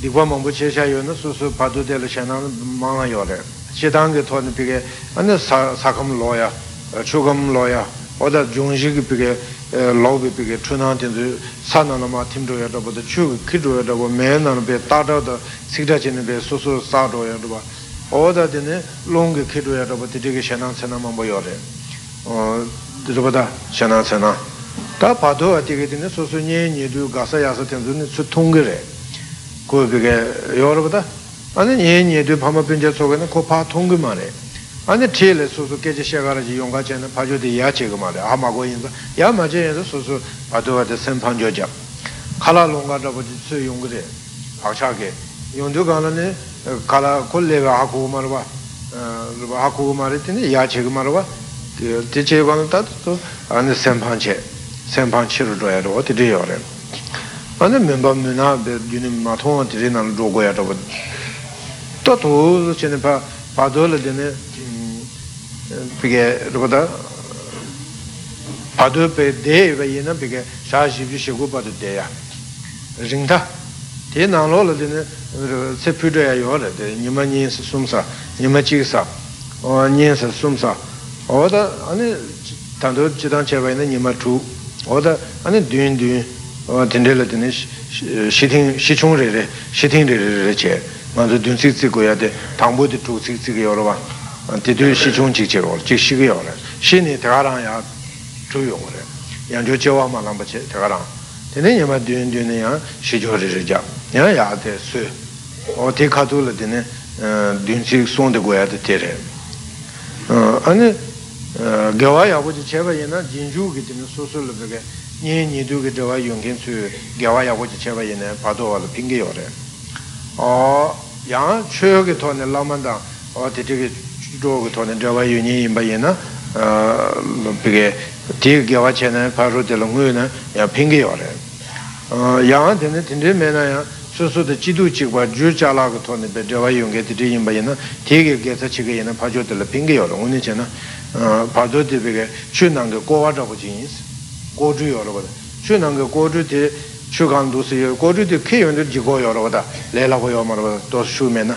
di qua mambo c'è io non so se pado della cena ma io re c'è anche torni perché hanno sacam loya chugam loya oda giungi perché lobe perché tunante sanano ma timdo ya da bodo chug kido ya da mena be tada da sigda cene be so so sado ya da oda dene long kido ya da bodo dige cena cena mambo io re da cena cena da pado atige dene so so nye nye du gasa ya so tenzo ne su tongre 고비게 여러분다 아니 예예도 밤마빈자 속에는 고파 통금만에 아니 제일 소소 깨지 시작하지 용가제는 바주디 야제가 말에 아마고 인자 야마제에서 소소 바도와데 선판조자 칼라롱가다 버지 용그래 박차게 용도가는 칼라 콜레가 하고 말봐 하고 말했더니 야제가 말봐 그 대체관은 또 아니 선판체로 줘야 어떻게 해요 아니 멤버 문화들 유님 마토한테 되는 로고야 더 또또 전에 봐 바도를 되네 그게 로다 바도 배대 외에는 그게 사실이 쉬고 봐도 돼야 진짜 대나로를 되네 세퓨드야 요래 니만이 숨사 니마치사 어니에서 숨사 어다 아니 단도 지단 제외는 니마투 어다 아니 듄 tendela tene shiting re re che manzo dun sik sik goya de tangbo de tu sik sik yo roba te de shichung chi che ro chi shi ge yo re shi ni ta ran ya tu yo re yang jo che wa ma lang ba che ta ran tene ye ma dun dun ya shi jo re ja ya de su o te ka tu le tene dun sik song de goya de te re ane ge wa ya bo che ba ye na jin ju ge de so so le ge 네 두개더와 용견수 겨와야고 제바이네 파도와 핑게요래 야 최역에 돈에 라만다 되게 주도고 돈에 저와유니 임바이나 그게 되게 겨와체는 파로들은 야 핑게요래 야 되는 진짜면야 소소의 지도직과 주자라고 돈에 저와용게 되게 임바이나 되게 계속 지게는 파조들 핑게요래 오늘 전에 파도들 되게 추난 거 고와라고 진스 고주 여러분들 추난거 고주대 추간도스 고주대 케연들 지고 여러분들 내라고 여러분들 또 추면은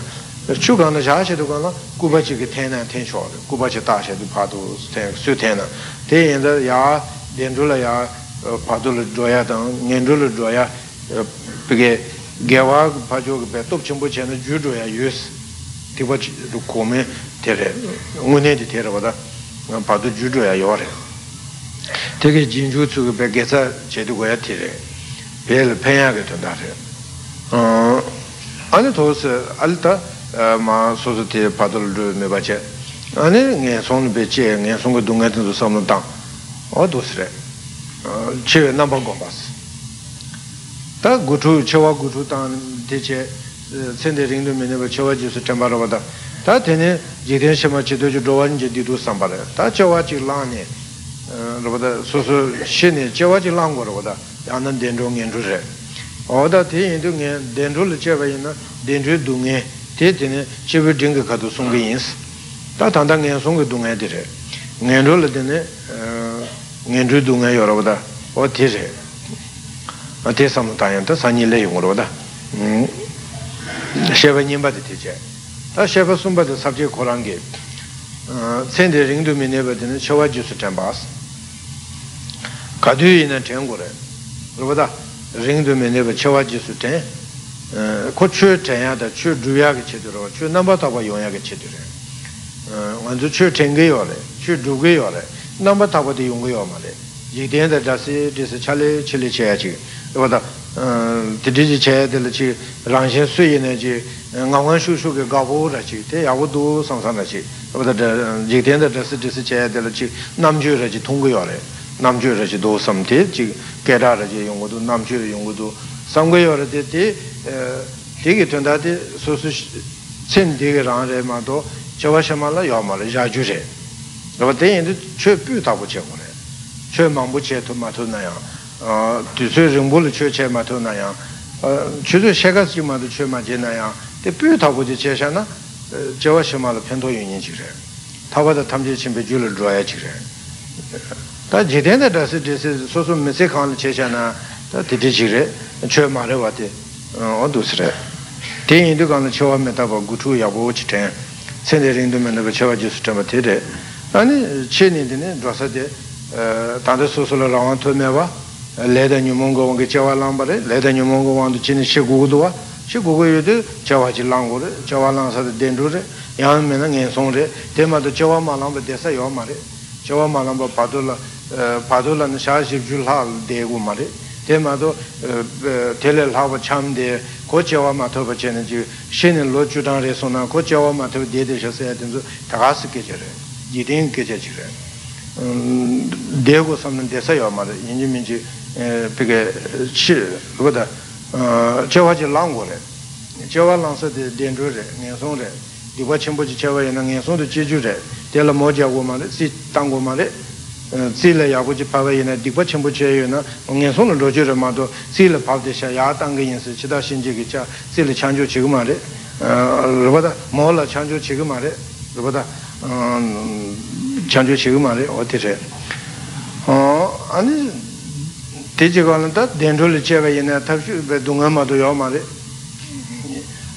추간의 자세도 간나 구바지게 태난 텐쇼 구바지 다세도 파도 수태나 대인들 야 렌줄야 파도를 줘야 당 렌줄을 줘야 그게 개와 파조 배톱 전부 전에 주줘야 유스 티버치도 고메 테레 응원해도 테레보다 파도 주줘야 요래 되게 진주축의 백개사 제도고야 티래 배를 팽하게 된다래 아니 도스 알다 마 소소티 바돌르 메바체 아니 녜손 베체 녜손고 동가도 삼는다 어도스래 제 넘버 거봤어 다 고추 저와 고추 단 대체 센데링도 메네버 저와지서 참바로다 다 되네 제대 시마치도 저완제 디도 삼바래 다 저와지 라네 로보다 소소 신이 제와지 랑고로보다 안는 된종인 주제 어다 대인동에 된줄을 제바이나 된줄 동에 대대네 제비 딩가 가도 송게인스 다 단단게 송게 동에 되래 년줄을 되네 년줄 동에 여러보다 어디래 어디 삼다한테 산일에 용으로다 셰바님 받을 때제 다 셰바 숨바도 삽제 고랑게 센데링도 메네버드는 저와지스 담바스 가두이는 전고래. 그러다 링도 메네버 쳐와지수 때 고추 전야다 추 주야게 제대로 추 넘버다고 용야게 제대로. 완전 추 전개요래. 추 두개요래. 넘버다고도 용거요 말에. 이대한테 다시 디스 차례 칠리쳐야지. 그러다 디디지 제들지 랑신 수인에지 강원수수게 가고라지. 대야고도 상상하지. 그러다 이대한테 다시 디스 제들지 남주라지 통거요래. 남주에서 도섬티 지 게라라지 용어도 남주의 용어도 상거여라데 되게 된다데 소수 sendiri rangre ma do jawa shamala yamala jajure laba dende che pyu tabu che gore che mambu che to matu na ya tu se rimbul che che matu na ya chude shega ji ma do che ma je na ya de pyu tabu je che shana jawa shamala pendo yin jire tabada tamje chimbe jul roya jire ta jedenda da se so so me se khan che shana ta de jire che ma re wa de o dusre Tien do gan chewa metaba gutu yabo chiten sende rindu menaba chewa jusutama tede ani cheni dine drasa de tanda sosola rawan to meba leda nyumongo wange chewa lambare leda nyumongo wandu cheni shiguduwa shigugo yudu chewa ji langore chewa langsa de dendure yan mena ngen songre tema do chewa malamba desa yo mare chewa malamba padola ne shashi julhal de go mare tema do tele lava chamde 고제와 마토바 제는지 신은 로주당 레소나 고제와 마토 데데셔서야 된서 다가스게 저래 이된게 저래 대고 삼는 데서야 말이 인지민지 그게 칠 그거다 저와지 랑고래 저와랑서데 덴조래 년송래 이거 첨부지 저와에 년송도 제주래 될라 모자고 말이 시 당고 말이 sila yaguji pawa yina dikpa chenpo che yina ngen sonu rojo re mato sila pavde sha yaa tanga yinsi chida shinji ki cha sila chanjo chiga ma re rupata mola chanjo chiga ma re rupata chanjo chiga ma re oti re ani teji ka lanta dendro li chewa yina tabshu dunga mato yao ma re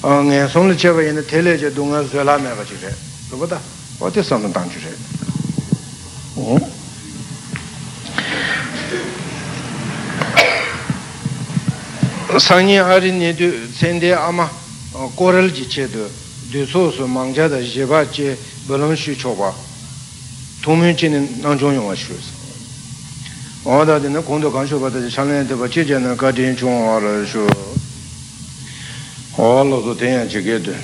ngen sonu li chewa yina tele je dunga zuela mewa chi re rupata oti samu tang chi re Sani Harini Sende Ama Koral Jichedu, Dusos Mangjada Jebache Belonshi Choba, Tuminchin Nanjong Shoes. All that in the Kondo Kanshoba, the Shalan, the Bachijan, the Kadin Chung, all of the things together.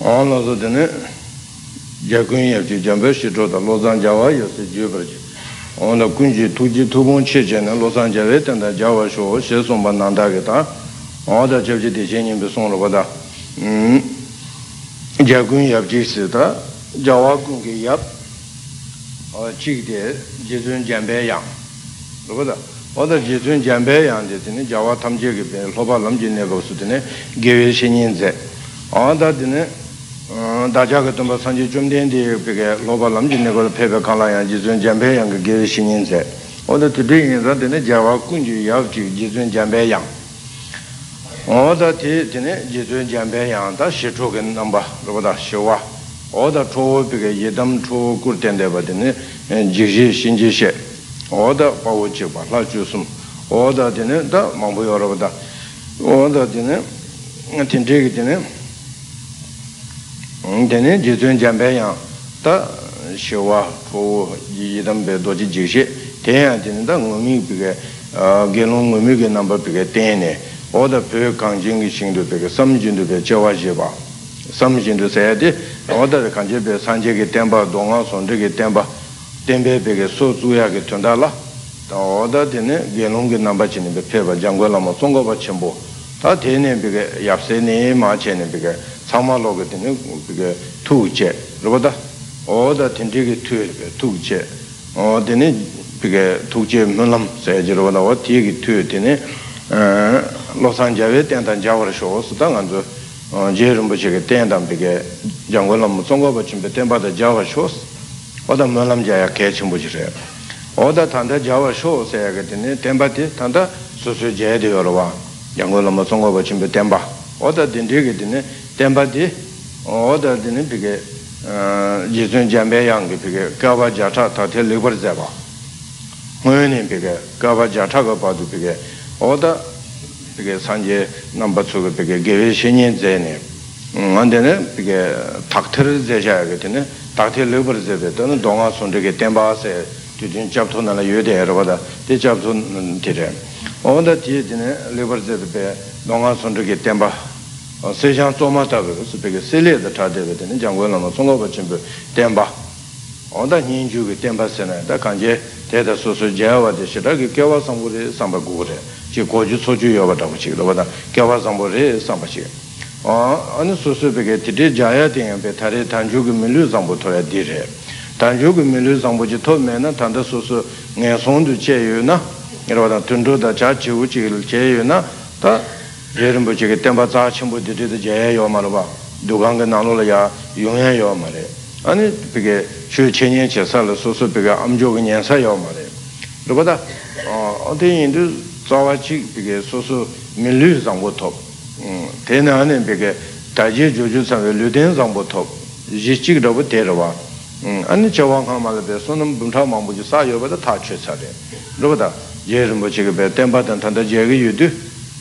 All of the dinner Jaguin of the Jambeshi to the Lozan Jawayas, the Juberge. On the Kunji Tuji Tubon Chichen and Los Angeles and the Java Show, Sheson Banandagata, all the Jeff Jin Besson Lavada Jagun Yap Jisita, Jawakungi Yap, or Chik de Jizun Jambeyan. Lavada, all the Jizun Jambeyan, the Java Tam Jig, Loba Lamjin Nebosutine, Givishin Ze, all that dinner. 다자가 좀 산지 좀 된데 그게 로발람 진내고 페베칼라야 지존 잠배양 그 신인세 어디 드링이라 되네 자와 군주 야지 지존 잠배양 어디 되네 지존 잠배양 다 시초근 넘바 로다 쇼와 어디 초 그게 예담 초 꿀텐데 버드네 지지 신지셰 어디 바오지 발라 주숨 어디 되네 다 망보여로다 어디 되네 텐데게 되네 Dene Jizun Jambayang, Ta Shiva, Fu, Yidambe, Doji Jishi, Tena, Dinda, Mumi, Gelung, Mumi, number Piga, Tene, all the Pur Kanjing Shindu Piga, some Jindu, Jawa Jiva, some Jindu Sayadi, all the Kanjibe, Sanjigi Temba, Donga, Sondigi Temba, Tembe Piga, So Zuyaki Tundala, the order Dene, Gelung number Chin, the Peva, Jangola, Masongo, Chimbo, Ta Tene Piga, Yapsene, Marchen Piga. Samaloga tene piga tuche, roda, oda tendigi tuche, o tene piga tuche mulam, sage roda, o tigi tu tene, Los Angeles and Java shows, Tanganzo, Jerumbuche tendam piga, Jangolam Songo, but Chimbetemba the Java shows, or the mulam jaya catching which rare. All the Tanda Java shows, Sagatine, Tembati, Tanda, Susu Jadi Orova, Jangolam Songo, but Chimbetemba, or the Dindigitine. Tempati, order the Nipig, Jizun Jambayang, Gava Jata, Tatil Liver Zaba, Munin Pigger, Gava Jatago Padu Pigger, order Pigger Sanjay, number two Pigger, Givishin Zene, and then Pigger Takter Zejagatine, Tatil Liver Zebeton, Donga Sunday Temba, to Jin Chapton and Yude, Roda, the Chapton Titan. Order Tidine, Liver Zebe, Donga Sunday Temba. 세상 토마타베 스베게 셀레다 타데베데니 장고나마 송고바침베 템바 온다 닌주게 템바세나 다 간제 데다 소소 제와데 시라게 겨와 상부레 상바고레 제 고주 소주여바다 고치로바다 겨와 상부레 상바시 Anne sosu perché ti dice già ti è per tare tanjugo melu zambo to dire tanjugo melu zambo ci to mena tanda sosu ne sondu che io na ero da tundo da cha ci u ci che io na ta yerimbo che temba za chimbo di de je yo maroba duganga nalo ya yonga yo mare anne perché shu chenye che sala sosu perché amjogo nyen sa yo mare roba ante indu zawa ci perché sosu melu zambo to Tenane perché Taji Juju San Luden Zambotop, Jichik Rabu Terva, Anni Chawan Hamalabe, Sonam Bunta Mambuji Sayo, but the Tachi Sare, Roda, Jermuchik, Tembatan Tanda Jerry, you do,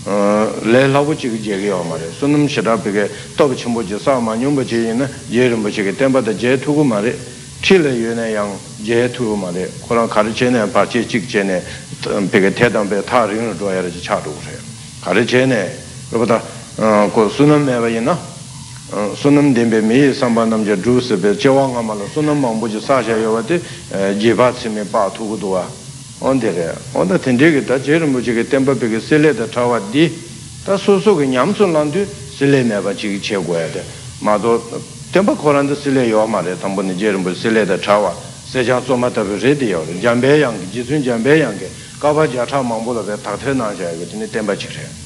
Lelavuchik Jerry Omare, Sonam Shadapike, Tokimuji Sama, Yumbuchina, Jermuchik, Temba the Jetu Mare, Chile Yunayang, Jetu Mare, Koran Karichene and Pachi Chikchene, Pigatetan Betarin Royal Chadu, Karichene. 그 수능 매바이나 수능 덴베미 상반남 저주스베 제왕아마로 수능 망부지 사셔요데 제바츠메 바투고도와 온데레 온데 텐데게다 제르무지게 템바베게 셀레다 타와디 다 소소게 냠순란디 셀레메바지게 제고야데 마도 템바 코란데 셀레요 마레 담보니 제르무 셀레다 타와 세자소마타베 제디요 잠베양 지순 잠베양게 가바자타 망보라베 타테나자게 드니 템바지레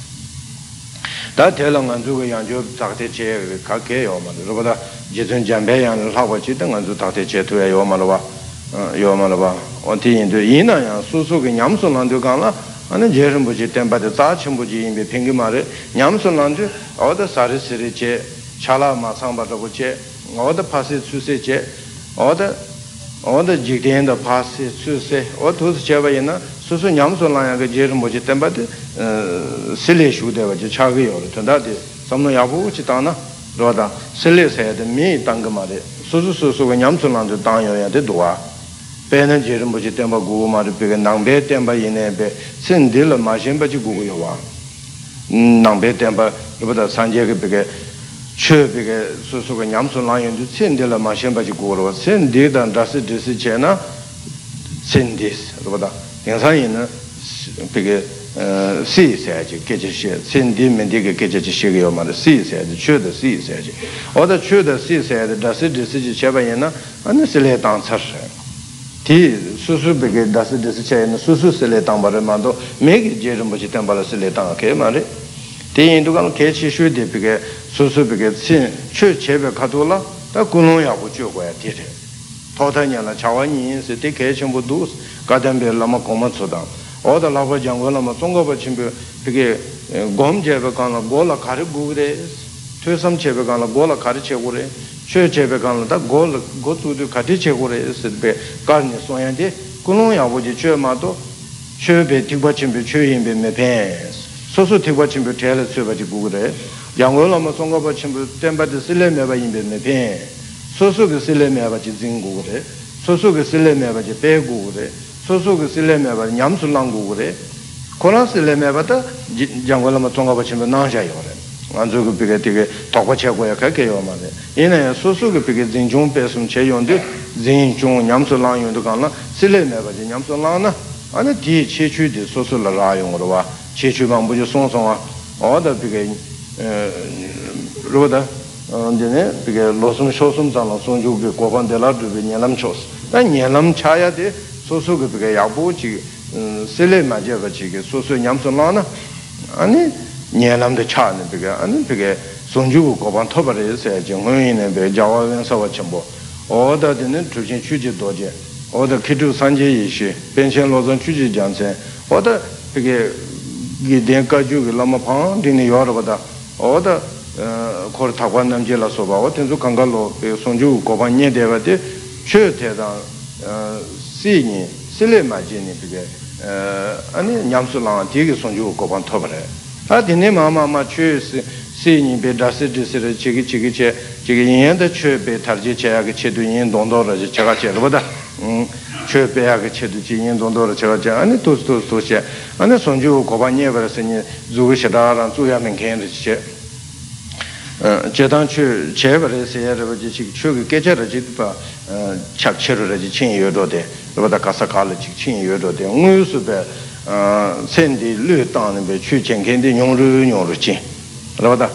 다 대랑한주고 양조 작대체 각해요 뭐 그러다 예전 잠배양을 하고 지던 안주 작대체 도에요 말아 요말아 원티인도 이나야 수수게 냠손한도 간라 아니 제름 부지 템바데 자침 부지 임비 팽기 말에 냠손한도 어디 사르스리체 찰라 마상바도고체 어디 파세 수세체 어디 지대엔다 파세 수세 어디 제바이나 수수 냠손한야게 제름 부지 템바데 Sele Shudeva Chaga Yoru Tandati Samno Yabu Chitana Roda Sele Sayad Mi Tangamari Susu Susu Nyamsunandu Tanyoyate Dua Pena Jirimbuchi Temba Gu Mari Piga Nangbe Temba Yinebe Sindila Mashimbachi Gu Yowa Nangbe Temba Rubata Sanjega Piga Chu Piga Susu Nyamsunandu Sindila Mashimbachi Gu Yowa Sindidan Rasi Disi Chena Sindis Rubata Yansayina Piga si said, Ketchish, Cindy Mendiga Ketchishio, Mother, si said, should the sea said. Or the should the sea said, does it decision Chavayana, and the Siletan Sasha. T. Susu Brigade does it decision, Susu Siletan Baramando, make Jerem Bajitamba Siletan, okay, Mari? T. Indugan Ketchi should be Susu Brigade Sin, should Cheva Catula, the Kunoya would you wear theatre. Totaniana Chawani, City Ketchum would do, Gadambe Lama Komatsudan. Oda lava jangola ma songoba chimbe pige gom jebe kana gola kari gure tusam chebe kana gola kari chegure che chebe kana da gol gotudu kati chegure sebe karne soyande kuno ya boji che ma to chebe tigba chimbe che yimbe me pes sosu tigba chimbe tele chebe ji gure jangola ma songoba chimbe temba de sile me ba yimbe me pes sosu ge sile me ba ji zingure sosu ge sile me ba ji pe gure 소소그 실레메바 냠술랑고 그래 코나 실레메바다 장골라마 통과받침에 나셔요래 안저그 비게 되게 덕받쳐고야 갈게요 말에 얘네 소소그 비게 진종 배숨 제용데 진종 냠술랑용도 간나 실레메바 냠술랑나 아니 뒤 체취디 소소라라용으로 와 체취만 보지 송송아 어다 비게 로다 언제네 비게 로숨 쇼숨 잘라 송주게 고반데라도 비냐람 쳤어 난 냐람 차야 돼 소소 그게 야보지 셀레 맞아가지고 소소 냠선라나 아니 녀람도 차는 그게 아니 그게 송주고 고반 터버려서 정원이네 배자원에서 왔죠. 어디는 주신 취지 도제. 어디 기초 산재 이슈 벤션 로전 취지 장세. 어디 그게 이대가지고 라마판 되는 여러보다 어디 거타고 남제라서 봐. 어떤도 강가로 송주고 고반 녀대와데 최대다 Sini, Sile Majini, and Yamsulan, Tig Sonju, Copan Tobere. At the name of Mamma Chus, Sini, Bedassi, Chigi, Chigi, Chigi, and the Chirpe, Tarjichag, Cheduin, Dondora, Chagacha, Roda, Chirpeag, Cheduin, Dondora, Chagacha, and the Tustus, Tusha, and the Sonju, Copaneva, Sini, Zuishadar, and Zuyam and Kendrick. Chetan Chever, Sergi, Chug, Ketcherajipa, Chakcheraj, Chin Yodode, Roda Casacalic, Chin Yodode, Musube, Sandy, Lutan, Chuchen, Kendi, Yonru, Yoruchi, Roda,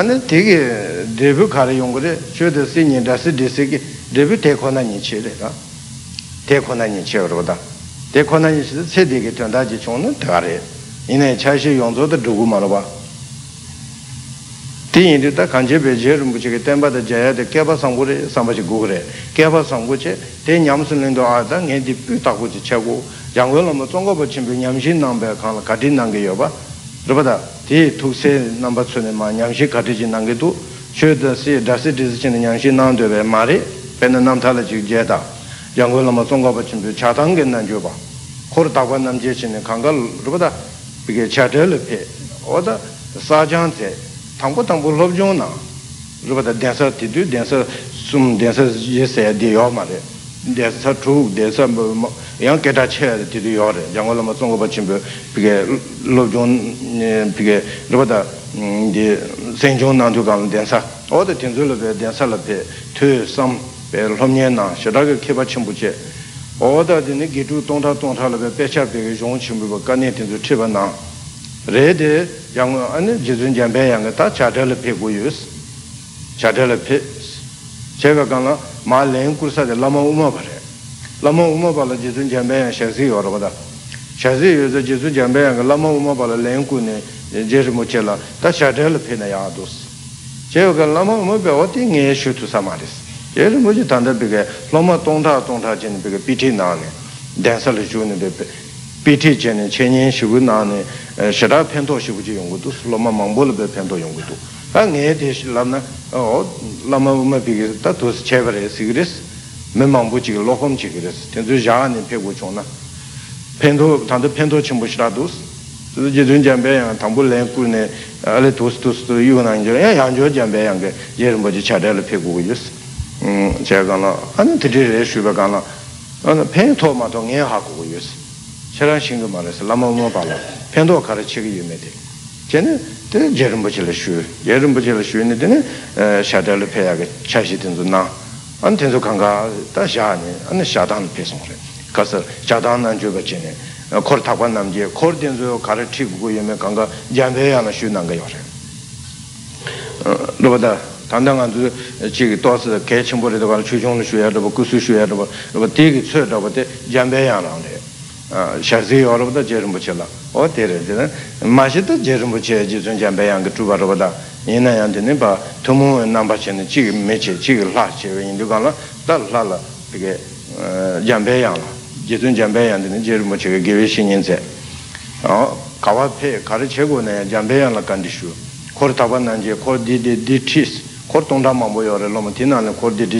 And take a debut carry on with it, should the senior does it debut take on any chili. Take on any cheroda. Take on any city to andagic on the tarry. In a chashi yonzo the Dugumarova. Tea into the Kanjibajir, which you get by the Jaya, the Kaba Sangure, somebody Gure, Kaba Sanguche, ten Yamson in the Ardan, and the Putakuchi Chago, Yango Matongo, but Chimbinamshin number, Kadinangayoba, Robada. To say number 21, Yamshi Katijin Nangitu, should the sea Dasi decision in Yamshi Nandove Mari, Penanam Talaji Jeda, Yangulamazonga Bachim, Chatangan and Juba, Kortawan and Jachin and Kangal Ruda, Big Chatelepe, or the Sajante, Tango Tango Lovjona, Ruba dancer Tidu, dancer, some dancers, yes, the Omare, there's a true, there's a young cat a chair to the order, Yangulamazonga Bachim, Big. Lojon Pigue, Robada, the Saint John Nantugan dancer, all the Tinzulabe dancer, two some Romana, Shadaga Kebachimbuche, all the Nikitu don't have a Pesha Pigeon Chimbu Ganit into Chibana. Red young and Jizun Jambe and Chadelepe we use Chadelepe Chevagana, Malay Kursa, the Lama Umabare. Lama Umabala Jizun Jambe and Shazi or Robada. Shazi is a Jesu Jambe and Lama Mobile Lenkune, Jesumochella, Tashadel Penayados. Jeoga Lama Mobile thing issue to Samaris. Jesumochitanda began, Loma Tonta Jen began Piti Nani, Dancer Juni, Piti Jen and Chenin Shibunani, Shadda Pento Shibuji, Loma Mambul Pento Yungutu. And it Lama Mobile Tatus Chevere Sigris, Memambuchi Locum Chigris, Tendujan and Peguchona. Pendo tanto pendo chimbushradus jidun jambe ang tambul len kunne ale tostus to yunanjo yanjo jambe ang jermo ji chadel peguyus jagana an tedire shubagana an pento ma dong ye hakuyus cheran shingo mares lama mo bala pendo kare chigi yumedi jene de jermo ji le shu ne de chadel peyage chashidin zuna an tenzo kanga ta jani an shadan pesongre 가서 자단한 주버지네 코르타관 남지 코르덴조 가르치고 예매 간가 잔대야나 쉬는 거 요래 로보다 담당한 주 지기 도스 개침벌에도 가서 추종을 쉬야도 구수 쉬야도 로보 되게 쳐다보 때 잔대야나네 샤지 여러분들 제름 붙여라 어때래는 마시도 제름 붙여야지 좀 잔대양 그 두바로보다 얘네한테는 봐 도모 남바체는 지금 매체 지금 라체 인도가라 달라라 이게 잔대양 Jitun Jambeyan and Jermuchi Givishin in there. Oh, Kawape, Karachegone, Jambeyan la Kandishu, Kortavan and Jacor did cheese, Kortonda Mamboyo, Lomatina, and Kor did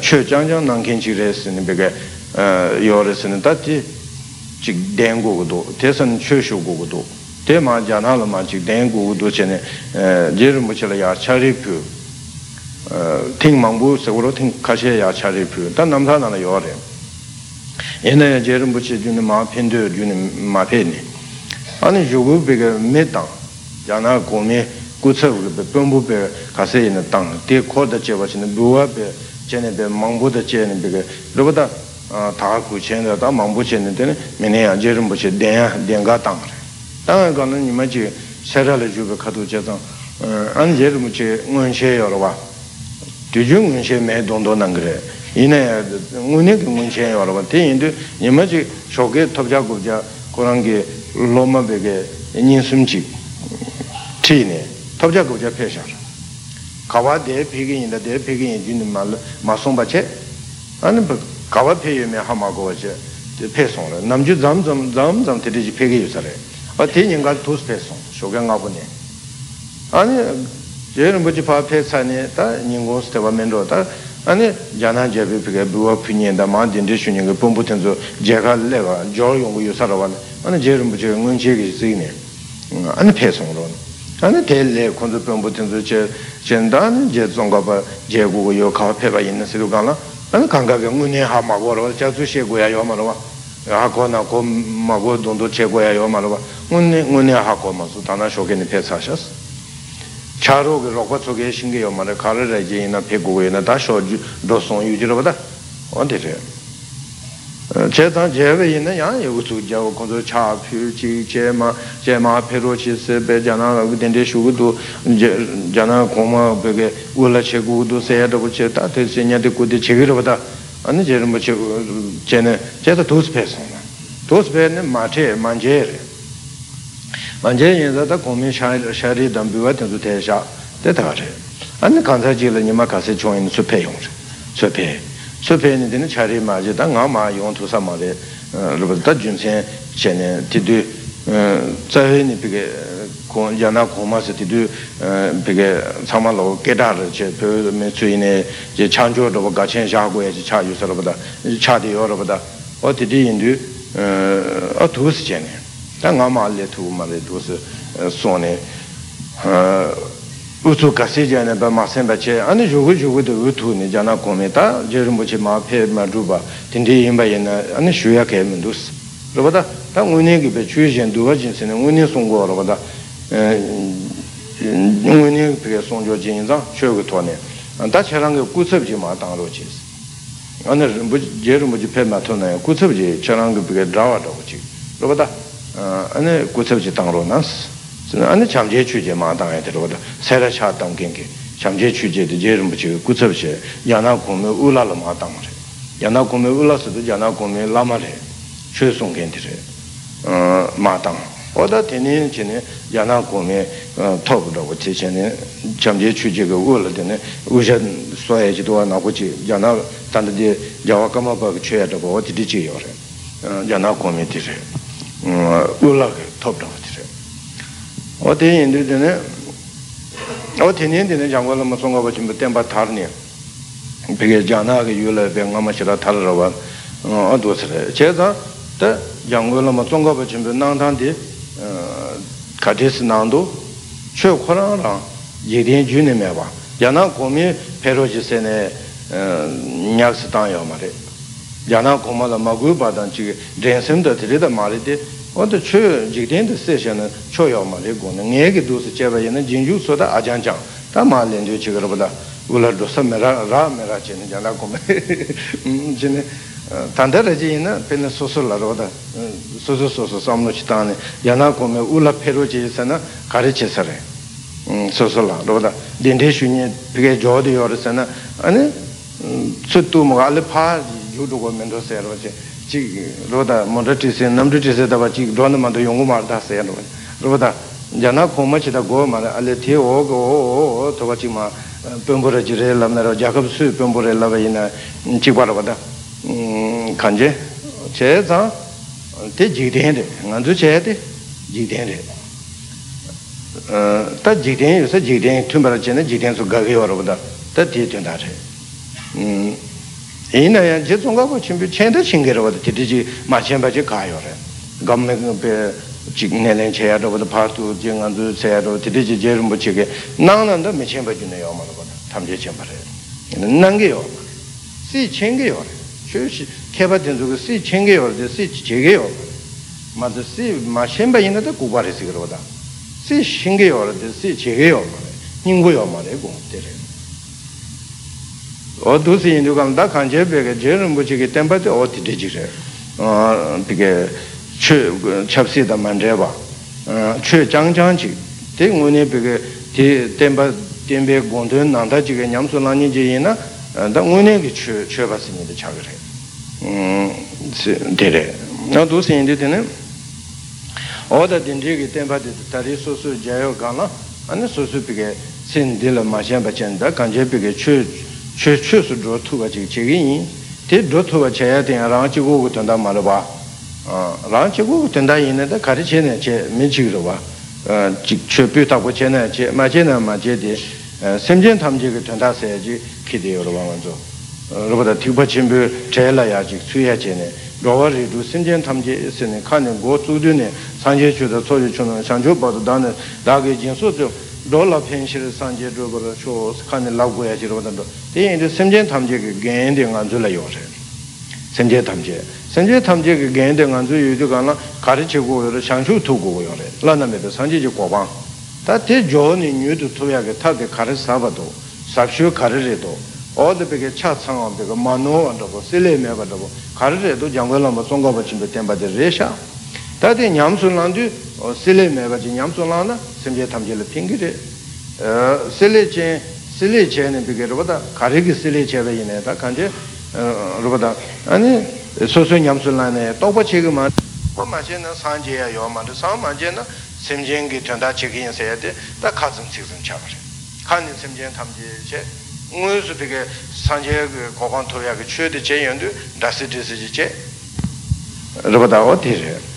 최장장 남긴지레스는 되게 요레스는 다지 즉 댕고고도 대선 최쇼고고도 대마자나라만 즉 댕고고도 전에 제르무철 야차리프 팅망부 서로 팅 가셔야 야차리프 단 남산하나 요래 얘네 제르무철 주님 마펜도 주님 마펜이 아니 요거 비가 메당 야나 고미 고처로 범부베 가세에는 땅 뒤에 코다 제버치는 무와베 전에베 망보다 제는 비가 로보다 다 구체는 다 망부체는 되네 매네 안제는 뭐지 대야 대가 땅 땅가는 이마지 세라를 주고 가도 제가 안제는 뭐지 문제여로 봐 뒤중 문제 매 돈도난 그래 이내 문에 문제여로 봐 대인도 이마지 속에 톱자고 자 그런 게 로마백에 인심지 티네 톱자고 자 패셔 가와대 비긴인데 대 비긴 주는 말 마송바체 아니 가와 페이면 하마고 이제 페송을 남주 잠잠 되지 페게 유사래. 어때인가 도스 페송 쇼경하고네. 아니 얘는 뭐지 바 페사니 다 인공스 대바면도다. 아니 야나 제비게 부어 피니엔다 만든데 슈닝의 봄부터서 제가 내가 조용 유사라고. 아니 제는 뭐지 응제기 쓰이네. 아니 페송으로. 아니 델레 콘도 봄부터서 제 전단 제 종가바 제고 요 카페가 있는 세로 가나. 안 강가게 문에 하마고로 자주시고야 요마로와 하고나 고 마고 돈도 제고야 요마로와 문에 하고마서 다나 쇼게니 패사셔스 차로게 로고 쪽에 신게 요마를 가르라지 이나 배고고에나 다쇼 로송 유지로보다 언데제 제단 제외에는 야 요구수 자고 건조 차 필지 제마 페로치스 배잖아 근데 슈구도 이제 자나 고마 베게 올라체고도 세야도 제다 대신야도 고데 제기로보다 아니 제는 뭐 제네 제다 도스베는 마테 만제에다 고민 샤리 담비와도 대샤 대다래 아니 간사지를 니마 가서 조인 수페용 수페 소페는 되는 차례 맞아 당아마 용투사 말에 로버다 준세 전에 뒤뒤 자회니 비게 고야나 고마서 뒤뒤 비게 사마로 깨달을 제 표현의 주인의 제 창조로 같이 하고야지 차유서로보다 차디요로보다 어디디 인두 어두스 전에 당아마를 두고 말에 두스 손에 उस कसी जाने पर मासे बचे अन्य जोगु जोगु तो उठूने जाना कोमेता जेरुं बचे माफे मरुबा तिंडी इंबाये ना अन्य शुया के मंदुस रोबदा ता उन्हें की बेचुए जन दुआ जिनसे ने उन्हें सोंगो रोबदा उन्हें पे सोंगो जिनसा शुग तोने ता चरण के कुछ भी माता रोचीस अन्य जेरुं बचे पे मातो ना कुछ भी चरण के पे ड्रावा रोची रोबदा अन्य कुछ भी तांगरो नास 아니 참제 취재 마당에 들어도 세라 차당 경계 참제 취재도 제일 붙이고 구섭시 야나 공의 울랄 마당에 야나 공의 울라서도 야나 공의 라마레 최송 견디래 마당 어다 되는 전에 야나 공의 톱으로 제전에 참제 취재가 울라더니 우선 소야지도 나고지 야나 단데 야와까마바 취하다고 어디지 요래 야나 공의 뒤에 울라 톱으로 어때 인도는 어때는 장관을 무슨가 같이 땜바 타르니 되게 자나게 유럽에 병마시라 타르라와 어두스레 제가 때 장관을 무슨가 같이 난탄디 카디스 난도 최코라랑 예린 주님에 봐 야나 고미 페로지세네 냐스탄요 말에 야나 고마라 마구 바단치 렌센더 들이다 말이데 어때 최 지금도 세션은 초요만에 고는 얘기 도스 제바에는 진주 소다 아장장 다 말렌도 지거보다 울어도 섬메라 라메라 제는 자나 고메 진에 단다르지는 벤 소소라로다 소소소소 삼노치타네 야나 고메 울라 페로지에서나 가르치서래 소소라로다 덴데슈니 그게 저도 요르서나 아니 츠투모 알파 유도고 멘도세로지 지 로다 모더티세 남더티세다 바치 도나만도 용고마다세요. 로다 야나 고마치다 고마라 알레티 오고 도바치마 뱀보라지레라나로 야곱스 뱀보라라바이나 지바라바다 간제 제자 대지된데 안주 제대 지된데 다 지된 요새 지된 틈바라체는 지된서 가게요로다 다 뒤된다체 이나야 제송가고 준비 챤데 챤게로도 되지 마챤바지 가요래 감맥배 직내는 제야로도 파투 징안도 제야로 되지 제일 못치게 나는데 미챤바지네요 말거든 탐제 챤바래 난게요 시 챤게요 쉬시 개바된 저거 시 챤게요 시 제게요 맞아 시 마챤바이는데 고발해서 그러다 시 챤게요 시 제게요 인고요 말이고 때려 o tu si indu kam da kanche peke jerun buchi ki tenpa te o ti dechire peke chapsi da manreba chue chang chang chik te ngune peke te tenpa tenpe gondun nanda chike nyamsu nani je ina da ngune ki chue basi nida chakire tere o tu si indu tene o da dindri ki tenpa te tari susu jayo gana ane susu peke sin dila ma shenpa chen da kanche peke chue su dro tuwa chik chigi yin te dro tuwa chaya ten rangchi gugu tanda marwa rangchi gugu tanda yin da kari chene che min chigirwa chik chue pyu taku chene che ma che de semchen tam chigi tanda saya chik kide yorwa wanzo rupa da tikpa chenpyu chaya la ya chik suya chene rowa ri du semchen tam chigi sene kane go tsu du ne sanje chu da so ju chu na shanchu badu dana dagi jin su tu rola penshir sanje drogoro cho kane laguya jiro dando te inde semje tamje ge gende nganzu la yose semje tamje ge gende nganzu yudu kana kariche go yoro shangshu tu go yore la name de sanje ji go ba ta te jo ni nyudu tu ya ge ta de kare sabado sabshu kare re do o de be ge cha chang de ge mano ando go sele me ba do kare re do jangwa la ma songa ba chim de temba de resha ta de nyam sun landu o sile me ba jinyam solana semje tamjele pingire sile che ne bigere boda karigi sile che da ine da kanje roboda ani soso nyam solana toba chege ma ko ma je na sanje ya yo ma de sa ma je na semjen gi tanda chege yin se de da khazum chizum chabare khanin semjen tamje che nguz bige sanje go gon to ya ge chede che yendu dasi disi che roboda o dire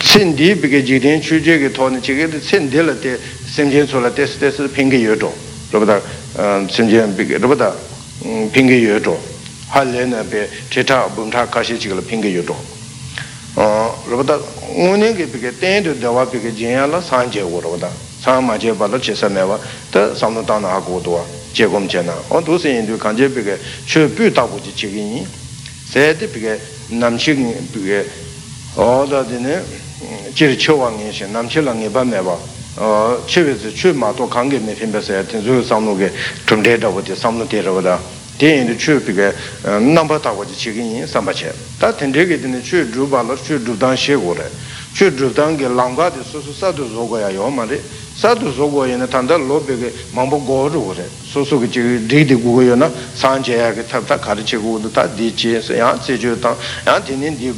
Sindi perché Jirin Chuji che torna Chigel Sindela te Simjen sulla testa Pingi Yodo, Robada Simjen Big Robada Pingi Yodo, Halena be Cheta Bunta Kashi Chigel Pingi Yodo. Robada Uning perché Tendo Dawa perché Jiala Sanje Uroda, Sama Jebala Chesaneva, the Samutana Agodua, Jegom Jena, on to say in the Kanje perché Chubu Tabu Chigini, said perché Namching perché Oda Dine. Chiri chowa ngeshe, namchila ngeba meba, chivizi chu mato kange me finbasaya, tenzu samnu ge chumde dawote, samnu te rawada, ten indi chu pige namba tawote chigini sambache. Ta tendege dine chu druba la chu drubdan she gore, chu drubdan ge langa de susu sadu zogoya yo mare, sadu zogoya ne tanda lobe ge mambu goru gore, susu ge chigi digdi gugoyo na sanjaya ge tabta kariche gugodo ta di che se yang se ju tang, yang tenin di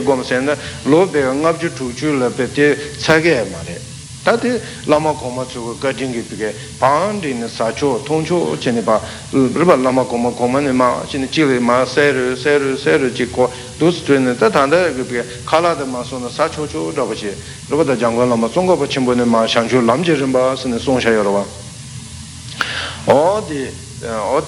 gom se na lobe ge ngabju tuchu la pe te tsagaya mare. Tati lama koma tsugo gadingi pige pandi ne sacho, tongcho chene pa, riba lama koma koma ne ma, chene chile ma seru chikko, dus tuene, tatanda pige kala de ma sona sacho cho rabache, riba da jangwa lama songa pa chimbo ne ma, shangcho lamche rinpa, sene songsha yorwa. O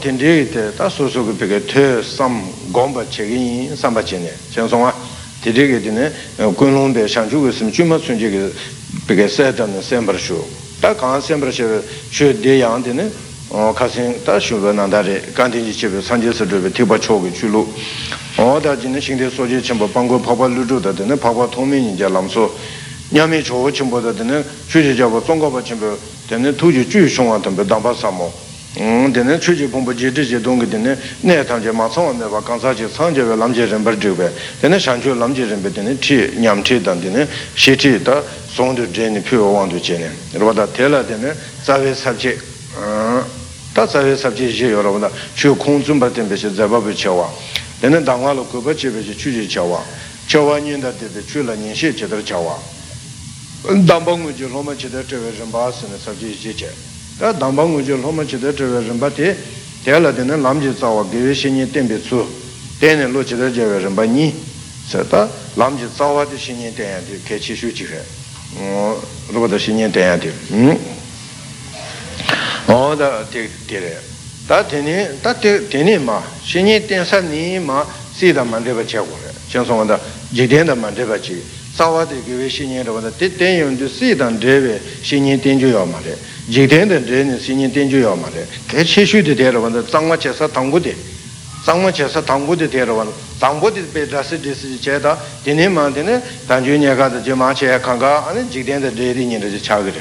tindegi te, ta susugu pige te sam gomba chegin samba chene, chen songa, tindegi tene, kunlongbe shangcho go sim chuma sunjegi, perché se danno sempre su da kan sempre che che de yang de ne kasin ta shuba nandare kanti che be sanje se de te ba choge chulu o da jin sing de soje chimba pango phaba ludu da de ne phaba thome ni jalam so nyame cho chimba da de ne chuje jabo songo ba chimba de ne tuju ju shonga de damba samo de ne chuje bomba je je dong de ne ne tam je ma so ne ba kansa je sanje be lam je rember de be de ne shanju lam je rembe de ne chi nyam che dan de ne she che da 송도 제니 표원도 제네 여러분다 텔라데네 자외 삽제 다 자외 삽제 제 여러분다 주 공중 받은 배시 자바베 쳐와 내는 당화로 고바 제베지 추지 쳐와 쳐와년다 데베 출라년 시제들 쳐와 담방무지 로마치데 저베전 바스네 삽제 제제 다 담방무지 로마치데 저베전 바티 텔라데네 남지 자와 비외신이 땜베츠 데네 로치데 저베전 바니 세다 남지 자와데 신이 땜데 개치슈지게 로보다 신년 대야데 어다 데레 다테니마 신년 대사니마 시다만 되버쳐고래 전송한다 제된다만 되버치 사와데 그 신년로다 데데연도 시단 데베 신년 된줘야 말해 제된데 데는 신년 된줘야 말해 개체슈데 데로반다 장마체사 당고데 장마체사 당고데 데로반 당고데 베다스 데스 제다 데네만데네 단주니아가데 제마체 칸가 아니 지된데 데리니데 차그레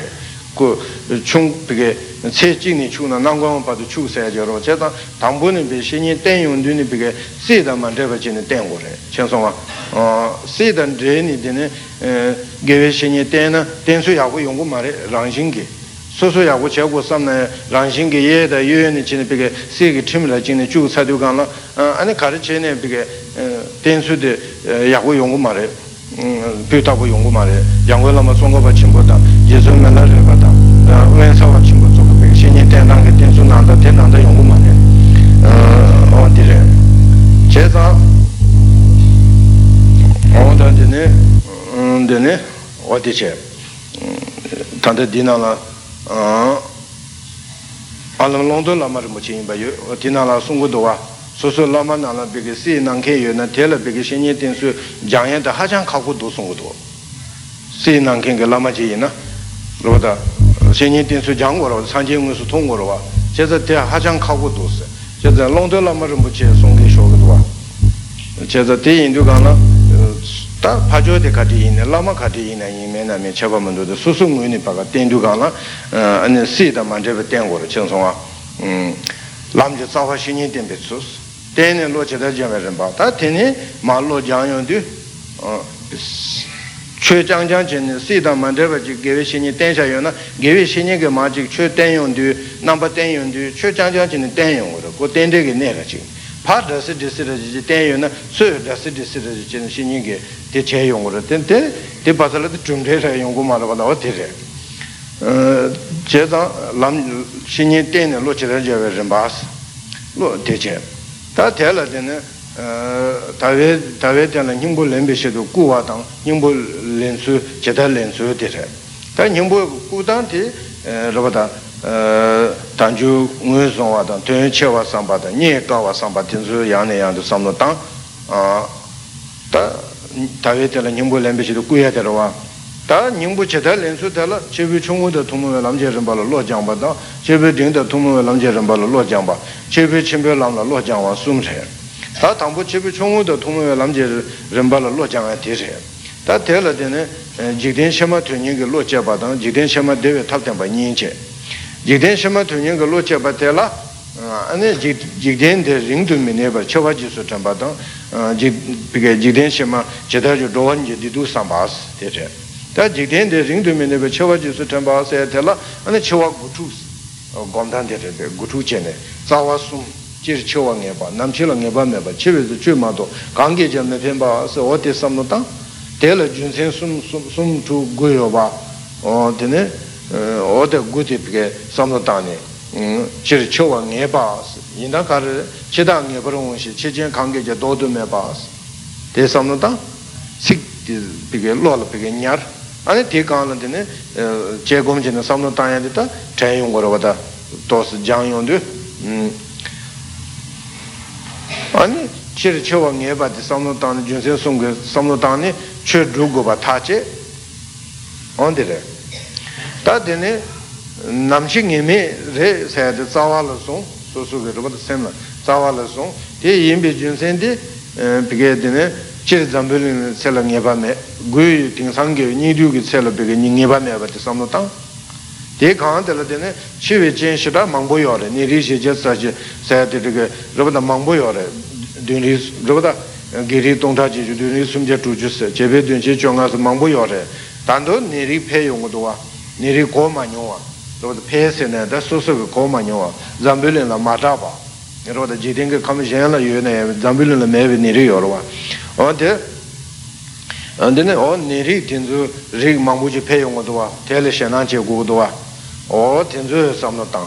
Pyutabu yungu mare, yangu lama tsongoba chimbota, yesu mela rebata, wensawa chimbotsoka peke, shenye tenange tensu nanda, tenanda yungu mare, ondire. Cheza, onda dine, dine, odice, tante dinala, alam londo lama rimuchi imbayo, dinala sungu dowa. 소소 라마나라 비게시 난케요나 텔라 비게시니 텐수 장야다 하장 갖고 도송고도 세난케게 라마지이나 로다 신이 텐수 장고로 산진무수 통고로 와 제자 대 하장 갖고 도스 제자 롱도 라마르 무체 송게 쇼고도 와 제자 대 인도가나 다 파조데 가디이나 라마 가디이나 이메나메 차바만도도 수수무니 바가 텐두가나 아니 세다 만제베 텐고로 청송아 람제 사화 신이 텐베스 teni lo cheta janga rinpa, ta teni ma lo jangyo du chwe jang jang chini sida mandreba chik gewe shini tensha yo na gewe shini ke ma chik chwe tenyon du, namba tenyon du, chwe jang jang chini tenyon go ra, go tende ke nera chik pa dasi disi raji tenyo na, su dasi disi raji chini shini ke te che yon go ra, ten te, te pasala te chumde ra yon go ma ra wada o te re che zang lam shini teni lo cheta janga rinpa as lo te che 다 대라데네 다베 다베데는 님보 렘베시도 구와당 님보 렌수 제달 렌수 되래 다 님보 구단티 로바다 단주 응외송와다 대체와 상바다 니에가와 상바딘수 양내양도 삼노당 아다 다베데는 님보 렘베시도 구야데로와 다 님보 제달 렌수달라 제비 총무의 동무의 남제는 발로 로장바다 제비 등의 동무의 남제는 발로 로장바 제비 침별 남라 로장와 숨세 다 당부 제비 총무의 동무의 남제는 발로 로장에 되세 다 될라데네 지된 셔마 튜닝의 로제바다 지된 셔마 대외 탑된 바 인제 지된 셔마 튜닝의 로제바텔라 아니 지된 데 링드미네바 쳐바지서 잠바다 지된 셔마 제다주 도원제 디두 삼바스 되세 다 직전에 링도면에 쳐와지서 담바서에 달라 아니 쳐와 고추 검단되게 고추체네 자와숨 제 쳐왕에 봐 남칠랑에 봐매 봐 집에서 주마도 관계점에 편봐서 어디 삼노다 될 준생 숨숨숨두 고여 봐어 되네 어디 고집게 삼노다네 제 쳐왕에 봐 인다가를 제당에 그런 것이 제전 관계제 도도매 봐 대삼노다 식 비게 로로 비게 냐 아니 대강한테는 제공진의 삼로 땅에 됐다 자연 거로보다 도스 장용도 아니 제일 처왕에 받은 삼로 땅의 준세 송게 삼로 땅에 최주고 봐 타체 언데래 다데네 남신님의 세대 자활로송 소소게로보다 셈나 자활로송 이 임비 준센데 비게 되네 제일 잠들은 셀랑 예반에 그 등산교 니류기 셀럽에게 니예반에 아버지 삼노당 대강한테는 치외 진실아 망보여래 니리시 제사지 사야되게 로보다 망보여래 든리 로보다 게리 동다지 주드니 숨제 두주스 제베 든지 정아서 망보여래 단도 니리 폐용도와 니리 고마뇨와 로보다 폐세네다 소소고 고마뇨와 잠들은라 마다바 로보다 지딩게 커미션라 유네 잠들은라 매베 니리여와 어데 안데네 어 니리 텐주 릭 망부지 배용고도와 텔레션한제 고도와 어 텐주 삼노당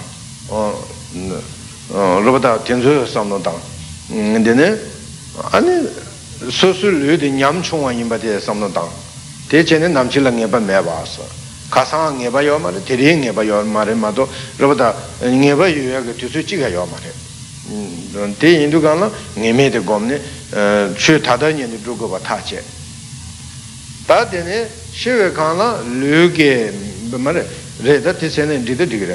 로바다 텐주 삼노당 근데네 아니 소술류의 냠총원 임바데 삼노당 대체는 남질랑에 반 매바서 가상에 봐요 말에 대리에 봐요 말에 마도 로바다 잉에 봐요 그 뒤수지가 요 말에 대 인도가나 녜메데 곰네 주 다단년이 두고 봐 타제 다데네 시외가나 류게 말에 레다 티세는 디데디그래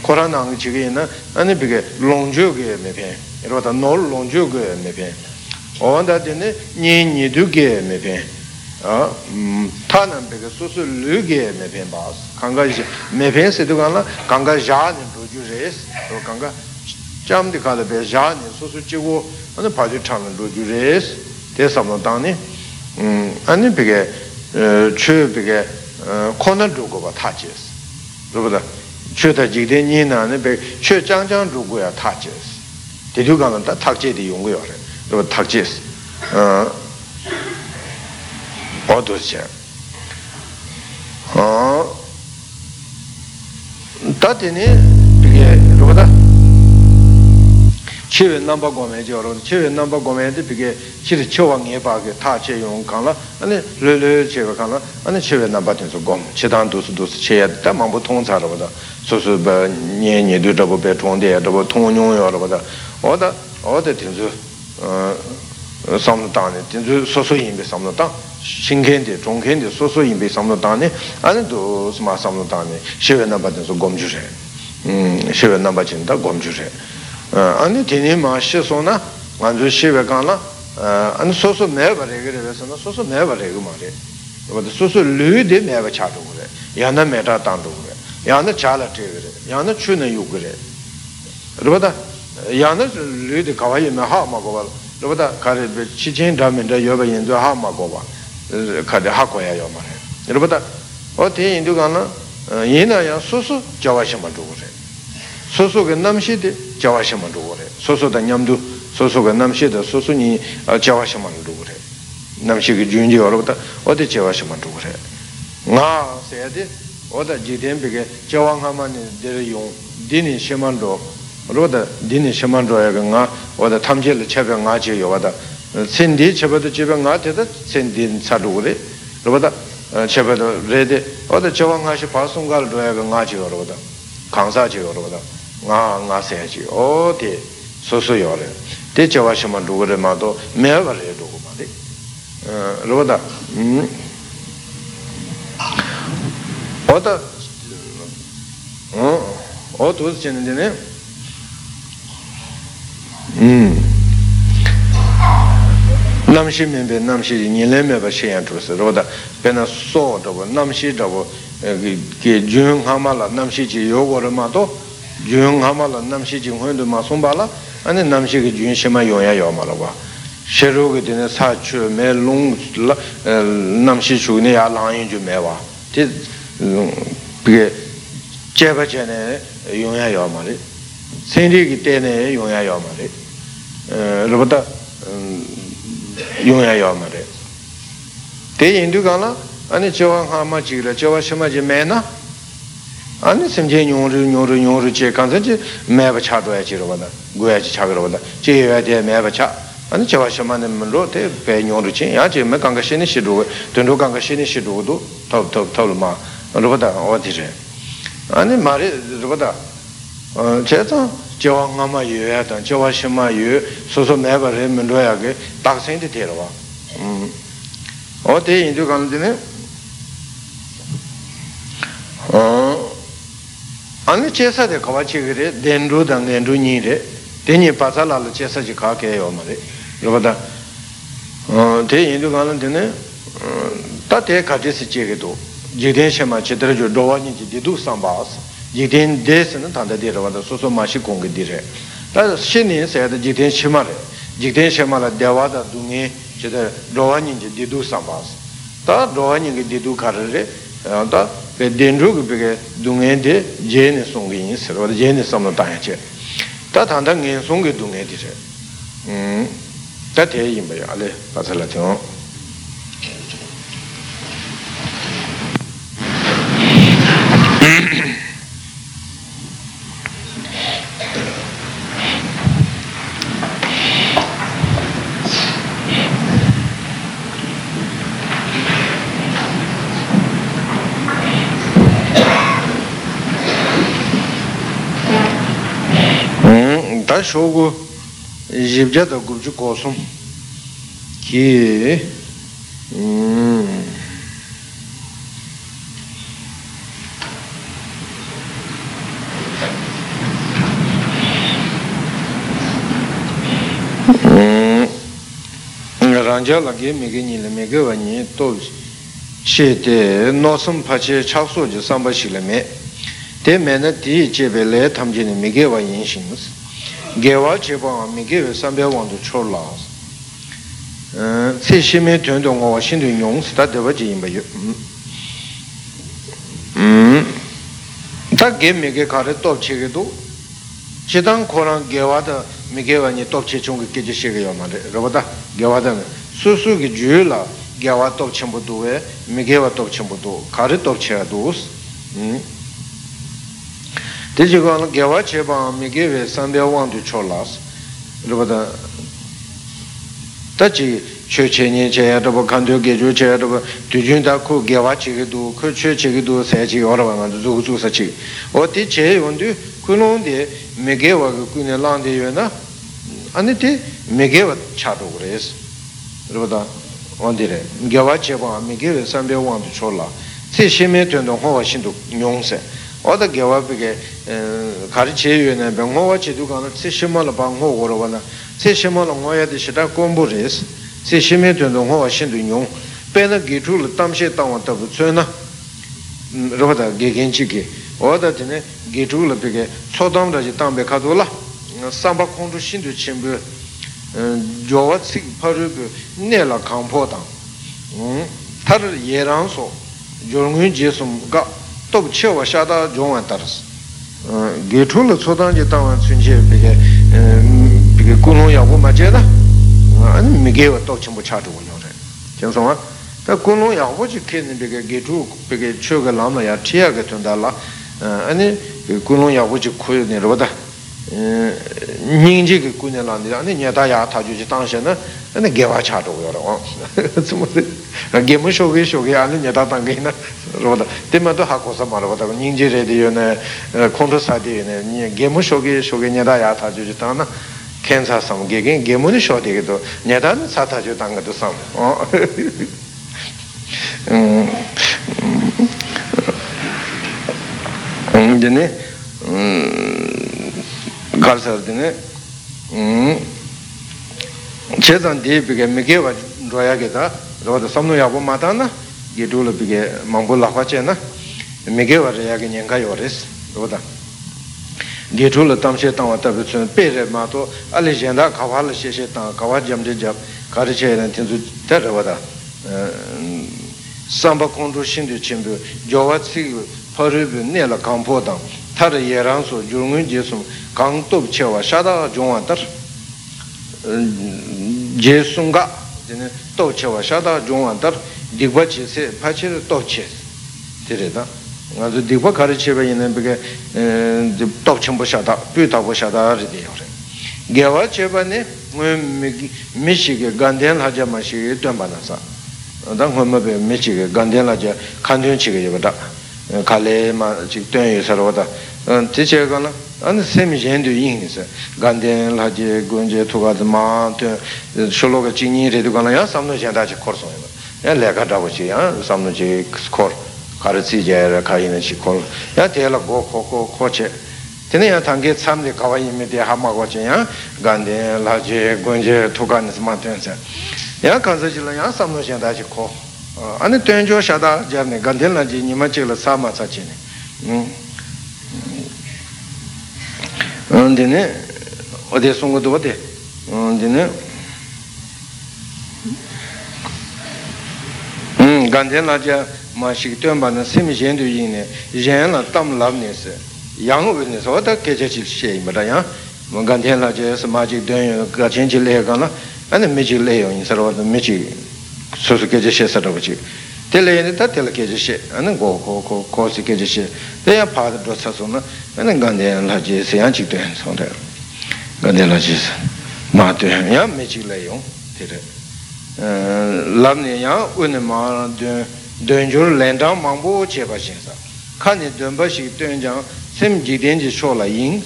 코로나는 지게나 아니 비게 롱주게 메베 이러다 놀 롱주게 메베 온다데네 니니 두게 메베 아 타는 비게 소소 류게 메베 바스 강가 매베스 되거나 강가 자는 로주레스 강가 잠디 가다 배자니 소수치고 어느 바지 참는 로주레스 대사만 당니 아니 비게 추비게 코너 두고가 타지스 그러다 추다 지대니 나는 배 추장장 두고야 타지스 대류가는 다 탁제의 용구야 그러다 탁지스 어도세 다티니 비게 로가다 치외 넘버 고메지어로 치외 넘버 고메데 비게 치르 초왕에 바게 타체 용강라 아니 르르 제가 강라 아니 치외 넘버 된서 곰 치단 도스도스 체야다 망보 통사로다 소소바 녀녀도 저보베 통대야 저보 통용여로다 어디 된서 삼노당에 된서 소소인베 삼노당 신견대 종견대 소소인배 삼노당에 아니도 스마 삼노당에 시외 남바진서 검주세 시외 남바진다 검주세 아니 되니 마셔서나 완전 시외 간나 아니 소소 매버레게 그래서나 소소 매버레고 말이야 그것도 소소 류데 매버 차도 그래 야나 메다 당도 그래 야나 잘아테 그래 야나 추는 유 그래 그러다 야나 류데 가와이 메하 마고발 그러다 가래 치진 담인데 여바 인도 하 마고발 카데 하고야 요마레 여러분들 어디 인도가나 얘나야 소소 자와시만 두고래 소소가 남시데 자와시만 두고래 소소다 냠두 소소가 남시데 소소니 자와시만 두고래 남시기 준지 여러분들 어디 자와시만 두고래 나 세야데 어디 지덴비게 자왕하만이 데용 디니 시만도 여러분들 디니 시만도야가 나 어디 탐질을 쳐가 나지 요바다 신디 제바도 집에 나한테도 신디 사루고래 그러다 제바도 레데 어디 저왕하시 바송갈 로야가 나지요 그러다 강사지요 그러다 나세지 어디 소소요래 대 저와시만 누구래마도 매월에 두고 말이 그러다 어디 어디 지는데네 남시 멤버 남시 니레메바 시안투스 로다 베나 소도 남시 저거 게 중하마라 남시지 요거르마도 중하마라 남시지 혼도 마송발라 아니 남시게 준시마 요야 요마라바 셰로게 되네 사추 메롱 남시 주네 알랑인 주 메와 티 그게 제가 전에 용야 요마리 생리기 때문에 용야 요마리 로다 용야 요마레 대 인도가나 아니 저왕하마지라 저와시마지 매나 아니 심제 용르 제 간선지 매바 차도야지로바나 고야지 차그로바나 제야데 매바차 아니 저와시마네 문로테 배용르지 야제 매강가시니 시도 된도강가시니 시도도 톱톱톱마 로바다 어디제 아니 말이 로바다 제가 저왕하마 유야다 저와시마 유 소소 매바레 문로야게 딱생이 되려와 어디 인도 가는데네 아니 제사대 가와치 그래 덴루당 덴루니래 덴이 바살라로 제사지 가게요 말이 그러다 대 인도 가는데네 따대 가지스 지게도 제대시마 제대로 저 로와니지 디두 삼바스 지된 데스는 단다데라와다 소소 마시 공게디레 다 신이 세다 지된 시마레 지된 시마라 대와다 둥에 제다 로아닌지 디두 삼바스 다 로아닌게 디두 카르레 다 덴루그 비게 둥에데 제네 송게인 서로 제네 삼나 다야체 다 단당게 송게 둥에디레 다 대인 봐요 알레 바살라죠 쇼고 집자도 굽죽 고숨 기 랑자라게 메게니레 메게와니 또 Shete Nosum Pache Chakso Samba Shilame, Te Mena Di Jebele Tamjini Migewa Yinshins, Gewa Jeba Migewa Sambia Wandu Cholas, Sishime Tundong Washindu Yongs, Tadeva Jimbayu. Take Mige Kare Top Chigedu, Chetan Koran Gewada Migewa Ni Top Chichung Kijishigayamade, Robada, Gewadan, Susuki Jula. Gyāvā tōp chīmbu duwe, mīgyāvā tōp chīmbu duwe, kārī tōp chīyā duwes. Dīchī gāna gyāvā chīyabā mīgyāvā sāmbiyā wāndu chōlās. Rūpa tā chī chū chīnyī chīyā rūpa kāntu gīchū chīyā rūpa tūchūn tā kū gyāvā chīgī duwe, kū chū chīgī duwe sāyā chīgī orabā ngā duwe dzū sā chīgī. O tī chīyā yundu kū nōndi mīgyāvā kū nī lāndi yuwa anī tī mīgyāvā chā rūpa ondire gyawa cheba mige sambe wan to chola se sheme to no ho shin do nyongse oda gyawa bige khari che yene bengo wa che du kana se shema la bango goro wana se shema la ngoya de shida kombo res se sheme to no ho shin do nyong pe na ge tu tam she tang wa ta bu chena ro da ge gen chi ge oda de ge tu la bige so dam da ji tam be kha do la samba kondu shin do chimbe Jōwa tsik parūpū nē la kāmpō tāng thar yē rāng sō jōngyū jēsum gā tōp chē wā shātā jōngwā tāras gē chū la tsō tāng jē tāngwā tsūn chē pīkē kūnō yāgu mā chē tā anī mī gē wā tōp chēmbō chā chū wā yō rē chēng sō wā tā kūnō yāgu chī kē nī pīkē gē chū pīkē chū gā lām lā yā chē yā gā tūn tā lā anī kūnō yāgu chī kūyō nē rō tā 닝지 그 군에란데 아니 녀다야 타주지 당시에는 근데 개화차도 여러 좀 개무쇼게 쇼게 아니 녀다 당게나 로다 때마다 하고서 말하다 닝지 레디오네 콘도사디네 개무쇼게 쇼게 녀다야 타주지 당나 캔사 섬게게 개무니 쇼데게도 녀다는 사타주 당가도 섬 근데 가르사드네 제단 대비게 미게와 로야게다 로다 섬노 야고 마다나 게둘 비게 망불라 화체나 미게와 로야게 냥가 요레스 로다 게둘 탐셰 타와타 비츠 페레 마토 알레젠다 가발 셰셰 타 가와 잠제 잡 가르체는 텐주 테르바다 삼바 콘도신드 침부 조와치 파르브 네라 캄포당 타르 예랑소 주릉은 제수 강톱 쳐와 샤다 종아터 제수가 되는 또 쳐와 샤다 종아터 디바치세 파치르 또체 되래다 아주 디바 가르치베 있는 그게 똑첨부 샤다 뷰다고 샤다 되요래 개와 제반에 미시게 간덴 하자마시 덤바나사 당헌마베 미치게 간덴 하자 간된치게 예바다 칼레 마직 땡이 서로다 티체가나 안 세미 젠도 인이서 간덴 하지 군제 토가드마 슐로가 진이레도 가나야 삼노 젠다지 코르소 야 레가다고지야 삼노지 스코어 가르치제 가이는지 콜 야텔라 고코코 코체 테네야 당게 참리 가와이메데 하마고지야 간덴 하지 군제 토가드마 텐세 야 간서질라야 삼노 젠다지 코 아니 땡조 샤다 자네 간델라지 니마체라 사마사치네 언데네 어디송고도 어디 언데네 간델라자 마시기트만나 세미젠도 이네 젠라 담랍네세 양우빈에서 어디 계제질 셰이마다야 뭐 간델라자에서 마직 된 가젠질레가나 아니 메질레요 인서로 메지 소소 계제시 사람이지. 텔레는 다 텔레 계제시. 아는 고고 고시 계제시. 내가 파도 사서는 나는 간데는 하지 세안지 된 상태. 간데는 하지. 마트야 메지래요. 되래. 람네야 오늘마 된줄 랜다 망보 제바신사. 칸이 된바시 된장 샘지된지 쇼라인.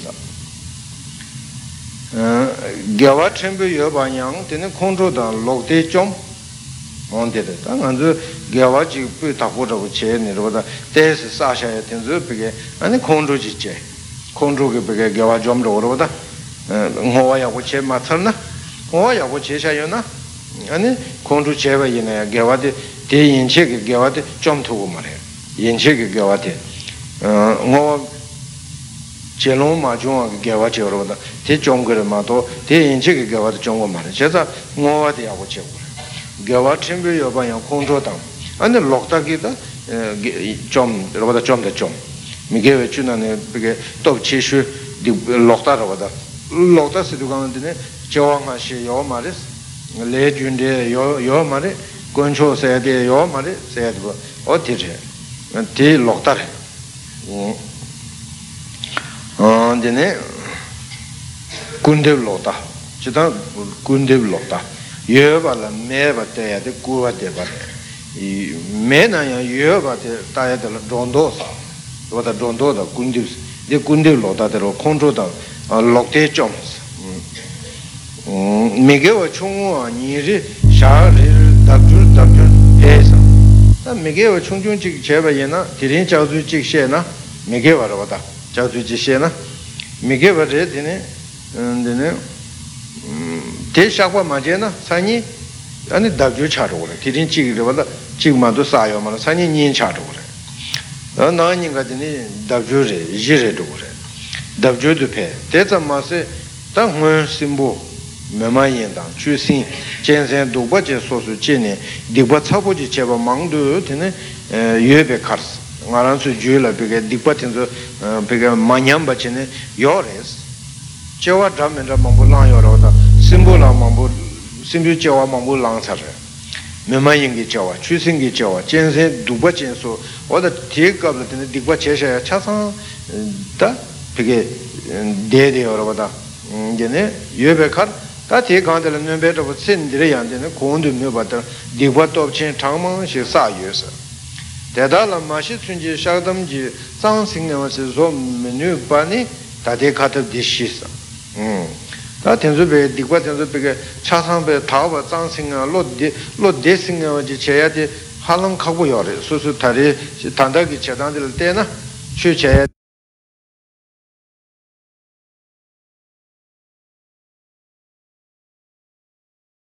겨와 첨부 여반양 되는 콘트로다 록대 좀 온데다 당한주 개와지 뿌다고라고 제네로다 데스 사샤야 텐즈 비게 아니 콘루지체 콘루게 비게 개와 좀로 오로다 응호와야고 제 맞잖아 호와야고 제샤요나 아니 콘루 제바이네 개와데 te inche che giovate chom tu mare inche che giovate ngo chelo ma jo che giovate oroda te chom gre ma to te inche che giovate chom mare cheza ngo wa te ya che giovate mbe yo ba ya control ta ane lokta ki da chom roda chom da chom mi che chuna ne perché top che shu di lokta roda lokta se dugandine chewanga she yo mare le junde yo mare Concho said, Yo, Marie said, O teacher, and tea locked up. On the name Kundev Lota, Chita Kundev Lota. You are a never tired, good at the body. Men are you but tired of Dondosa, what a Dondo, the Kundivs, the Kundev Lota, the Concho, the Locked Jones. Miguel Chung, and Yiri, Charlie. Dapjur pesa. Da migeva chungjun chik cheba yena, tirin chawzu chik she na, migeva rabata, chawzu chik she na, migeva re dine, te shakwa maje na, sanyi, ane dapjur chato gore, tirin chik rabata, chik madu sayo mara, sanyi nyin chato gore. Na nyinga dine dapjur re, ji re do gore, dapjur du pe, te tsamma se, ta ngon simbo, Mamayan, Chu Sin, Jensen, Dubaje, Sosu, Jenny, Dibat Saboji, Cheva, Mandu, Tene, Yube Cars, Maransu Jula, Big Dipatin, Big Manyamba, Chene, Yoris, Cheva Dram and Mambulan Yorota, Simbula Mambu, Simbu Cheva Mambulan Sara, Mamayan Gichawa, Chu Sin Gichawa, Jensen, Dubajen, so all the take of the Dipache Chasan, Da, Big Dede Yorota, Gene, Yube Car. ताते कांदे लम्बे बेटा वो सिंदरे यान देने कोंडे में बता दिवात ऑप्शन ठामां शे सायुस तेरा लम्बाशी सुन्जे शादम जी सांसिंग ने वसे जो मेन्यू पानी ताते खाते दिशीस ताते जो बे दिवात जो बे के चासां बे थावा सांसिंग ने लो देसिंग ने वजे चेया दे हालम खाबू यारे सुसु तारे तांडा की चेतान दिलते ना शु चेया